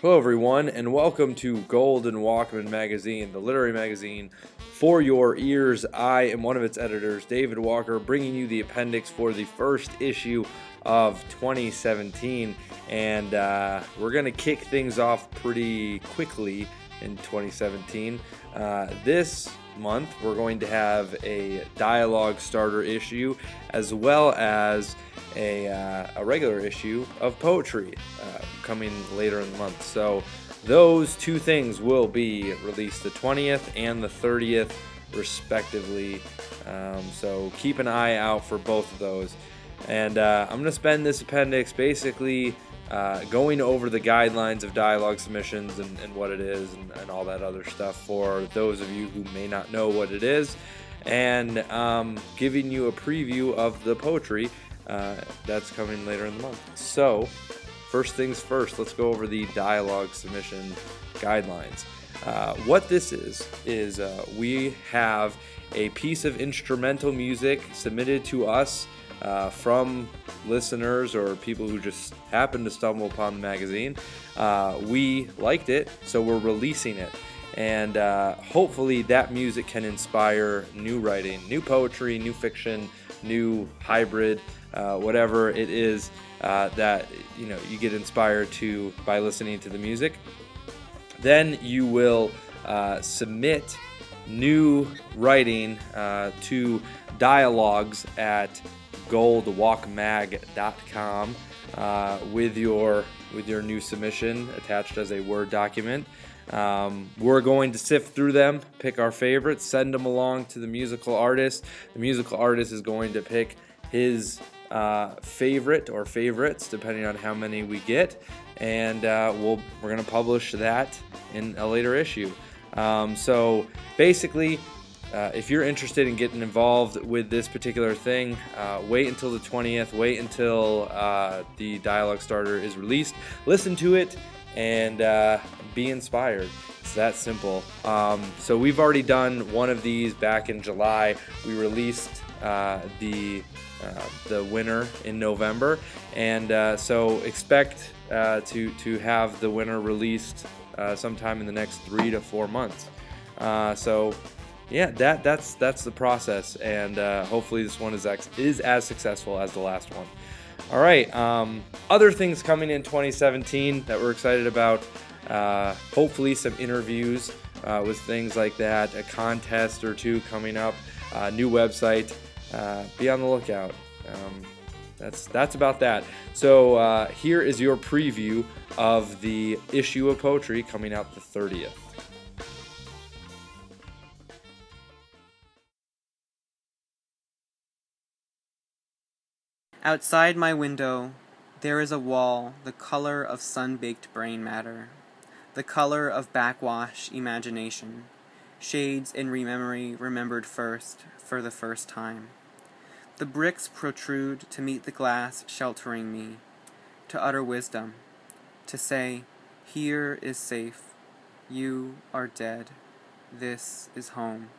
Hello everyone, and welcome to Golden Walkman Magazine, the literary magazine for your ears. I am one of its editors, David Walker, bringing you the appendix for the first issue of 2017, and we're going to kick things off pretty quickly in 2017. This month, we're going to have a dialogue starter issue, as well as a regular issue of poetry coming later in the month. So those two things will be released the 20th and the 30th respectively. So keep an eye out for both of those. And I'm going to spend this appendix basically going over the guidelines of dialogue submissions and what it is and all that other stuff for those of you who may not know what it is, and giving you a preview of the poetry that's coming later in the month. So, first things first, let's go over the dialogue submission guidelines. What this is we have a piece of instrumental music submitted to us from listeners or people who just happened to stumble upon the magazine. We liked it, so we're releasing it. And hopefully that music can inspire new writing, new poetry, new fiction, new hybrid, whatever it is that you get inspired to by listening to the music. Then you will submit new writing to dialogues at goldwalkmag.com with your new submission attached as a Word document. We're going to sift through them, pick our favorites, send them along to the musical artist. The musical artist is going to pick his favorite or favorites, depending on how many we get, and we're going to publish that in a later issue. So basically, if you're interested in getting involved with this particular thing, wait until the 20th, wait until the dialogue starter is released, listen to it, and be inspired. It's that simple. So we've already done one of these back in July. We released the winner in November, and so expect to have the winner released sometime in the next 3 to 4 months. So yeah, that's the process, and hopefully this one is as successful as the last one. All right, other things coming in 2017 that we're excited about. Hopefully some interviews with things like that, a contest or two coming up, new website. Be on the lookout. That's about that. So here is your preview of the issue of poetry coming out the 30th. Outside my window, there is a wall the color of sun-baked brain matter, the color of backwash imagination, shades in rememory remembered first for the first time. The bricks protrude to meet the glass sheltering me, to utter wisdom, to say, here is safe, you are dead, this is home.